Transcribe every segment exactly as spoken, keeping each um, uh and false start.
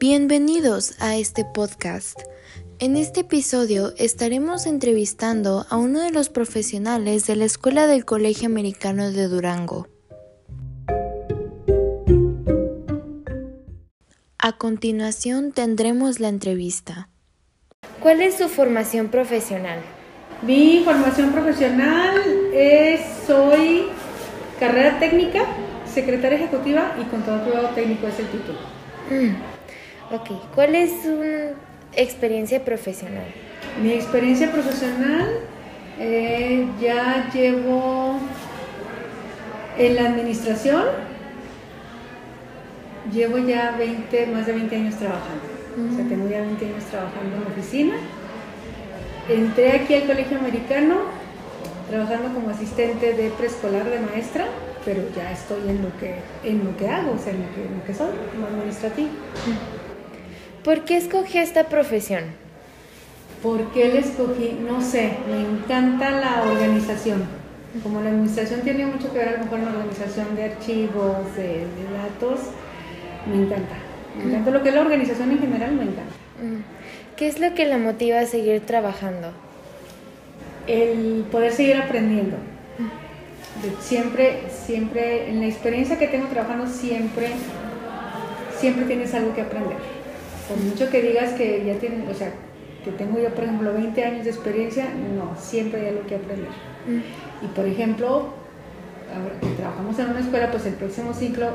Bienvenidos a este podcast. En este episodio estaremos entrevistando a uno de los profesionales de la Escuela del Colegio Americano de Durango. A continuación tendremos la entrevista. ¿Cuál es su formación profesional? Mi formación profesional es, soy carrera técnica, secretaria ejecutiva y contador privado técnico es el título. Mm. Ok, ¿cuál es su experiencia profesional? Mi experiencia profesional, eh, ya llevo en la administración, llevo ya veinte, más de veinte años trabajando, mm. o sea, tengo ya veinte años trabajando en la oficina. Entré aquí al Colegio Americano trabajando como asistente de preescolar de maestra, pero ya estoy en lo que, en lo que hago, o sea, en lo que, en lo que soy, como administrativo. ¿Por qué escogí esta profesión? ¿Por qué la escogí? No sé, me encanta la organización. Como la administración tiene mucho que ver a lo mejor con la organización de archivos, de, de datos, me encanta. Me encanta lo que es la organización en general, me encanta. ¿Qué es lo que la motiva a seguir trabajando? El poder seguir aprendiendo. Siempre, siempre, en la experiencia que tengo trabajando, siempre, siempre tienes algo que aprender. Por mucho que digas que ya tienes, o sea, que tengo yo, por ejemplo, veinte años de experiencia, no, siempre hay algo que aprender. Y, por ejemplo, ahora que trabajamos en una escuela, pues el próximo ciclo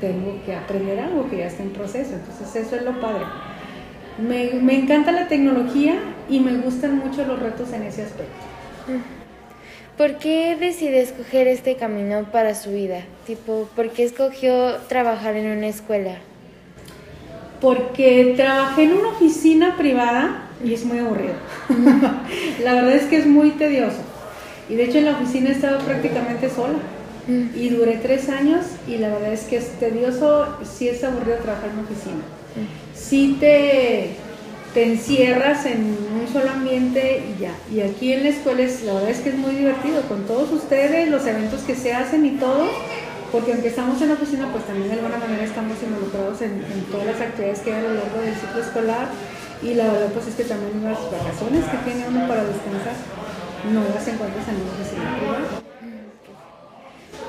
tengo que aprender algo que ya está en proceso. Entonces, eso es lo padre. Me, me encanta la tecnología y me gustan mucho los retos en ese aspecto. ¿Por qué decidió escoger este camino para su vida? Tipo, ¿por qué escogió trabajar en una escuela? Porque trabajé en una oficina privada y es muy aburrido. La verdad es que es muy tedioso. Y de hecho en la oficina estaba prácticamente sola. Y duré tres años y la verdad es que es tedioso, sí es aburrido trabajar en una oficina. Sí te, te encierras en un solo ambiente y ya. Y aquí en la escuela es, la verdad es que es muy divertido con todos ustedes, los eventos que se hacen y todo, porque aunque estamos en la oficina, pues también de alguna manera estamos involucrados en, en todas las actividades que hay a lo largo del ciclo escolar. Y la verdad pues es que también las vacaciones que tiene uno para descansar no las encuentras en una oficina privada.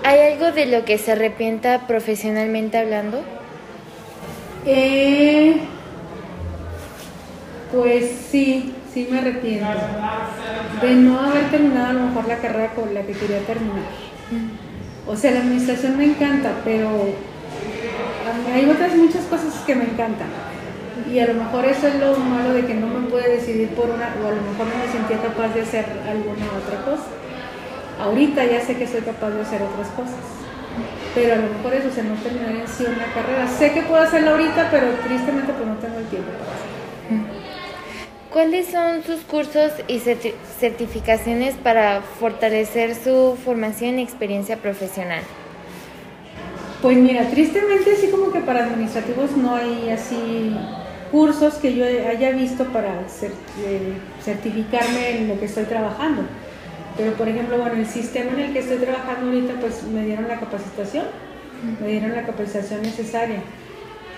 ¿Hay algo de lo que se arrepienta profesionalmente hablando? Eh, pues sí, sí me arrepiento de no haber terminado a lo mejor la carrera con la que quería terminar. O sea, la administración me encanta, pero hay otras muchas cosas que me encantan. Y a lo mejor eso es lo malo de que no me pude decidir por una, o a lo mejor no me sentía capaz de hacer alguna otra cosa. Ahorita ya sé que soy capaz de hacer otras cosas. Pero a lo mejor eso, o sea, no terminaré en sí una carrera. Sé que puedo hacerla ahorita, pero tristemente pues no tengo el tiempo para hacerlo. ¿Cuáles son sus cursos y certificaciones para fortalecer su formación y experiencia profesional? Pues mira, tristemente así como que para administrativos no hay así cursos que yo haya visto para certificarme en lo que estoy trabajando. Pero, por ejemplo, bueno, el sistema en el que estoy trabajando ahorita, pues me dieron la capacitación, me dieron la capacitación necesaria.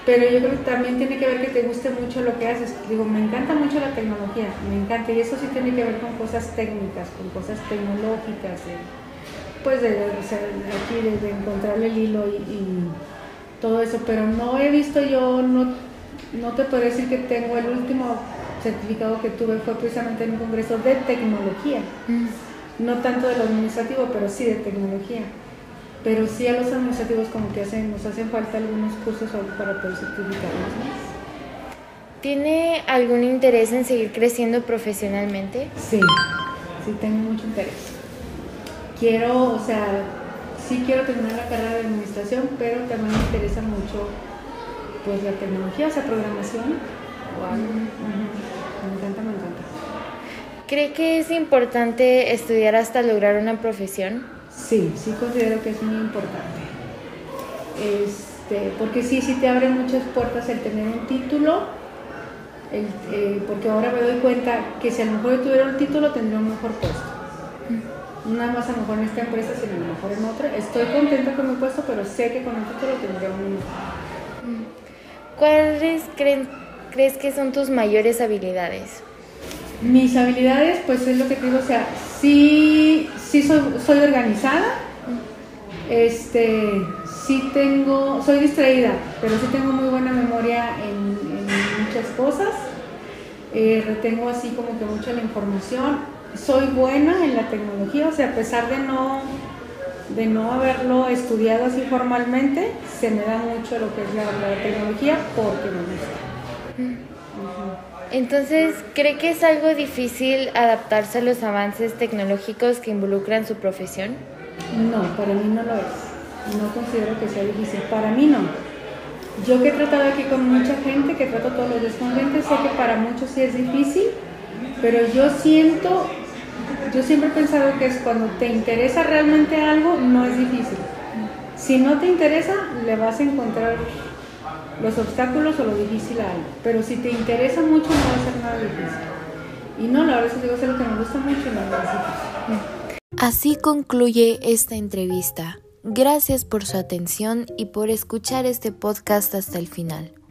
Pero yo creo que también tiene que ver que te guste mucho lo que haces. Digo, me encanta mucho la tecnología, me encanta. Y eso sí tiene que ver con cosas técnicas, con cosas tecnológicas. Eh, pues, de, o sea, aquí de, de encontrarle el hilo y, y todo eso. Pero no he visto yo, no, no te puedo decir que tengo el último certificado que tuve fue precisamente en un congreso de tecnología. Mm. No tanto de lo administrativo, pero sí de tecnología. Pero sí a los administrativos como que hacen, nos hacen falta algunos cursos para poder certificarnos más. ¿Tiene algún interés en seguir creciendo profesionalmente? Sí, sí tengo mucho interés. Quiero, o sea, sí quiero terminar la carrera de administración, pero también me interesa mucho pues la tecnología, o sea, programación. Wow. Uh-huh. Uh-huh. Me encanta, me encanta. ¿Cree que es importante estudiar hasta lograr una profesión? Sí, sí considero que es muy importante. Este, porque sí, sí te abre muchas puertas el tener un título, el, eh, porque ahora me doy cuenta que si a lo mejor yo tuviera un título tendría un mejor puesto. Nada más a lo mejor en esta empresa, sino a lo mejor en otra. Estoy contenta con mi puesto, pero sé que con un título tendría un mejor. ¿Cuáles creen, crees que son tus mayores habilidades? Mis habilidades, pues es lo que te digo, o sea, sí, sí soy, soy organizada, este, sí tengo, soy distraída, pero sí tengo muy buena memoria en, en muchas cosas, eh, retengo así como que mucha la información, soy buena en la tecnología, o sea, a pesar de no, de no haberlo estudiado así formalmente, se me da mucho lo que es la, la tecnología porque me gusta. Uh-huh. Entonces, ¿cree que es algo difícil adaptarse a los avances tecnológicos que involucran su profesión? No, para mí no lo es. No considero que sea difícil. Para mí no. Yo que he tratado aquí con mucha gente, que trato todos los días con gente, sé que para muchos sí es difícil, pero yo siento, yo siempre he pensado que es cuando te interesa realmente algo, no es difícil. Si no te interesa, le vas a encontrar los obstáculos o lo difícil a algo, pero si te interesa mucho no va a ser nada difícil. Y no, la verdad es que digo, es lo que me gusta mucho y no va a ser difícil. Así concluye esta entrevista. Gracias por su atención y por escuchar este podcast hasta el final.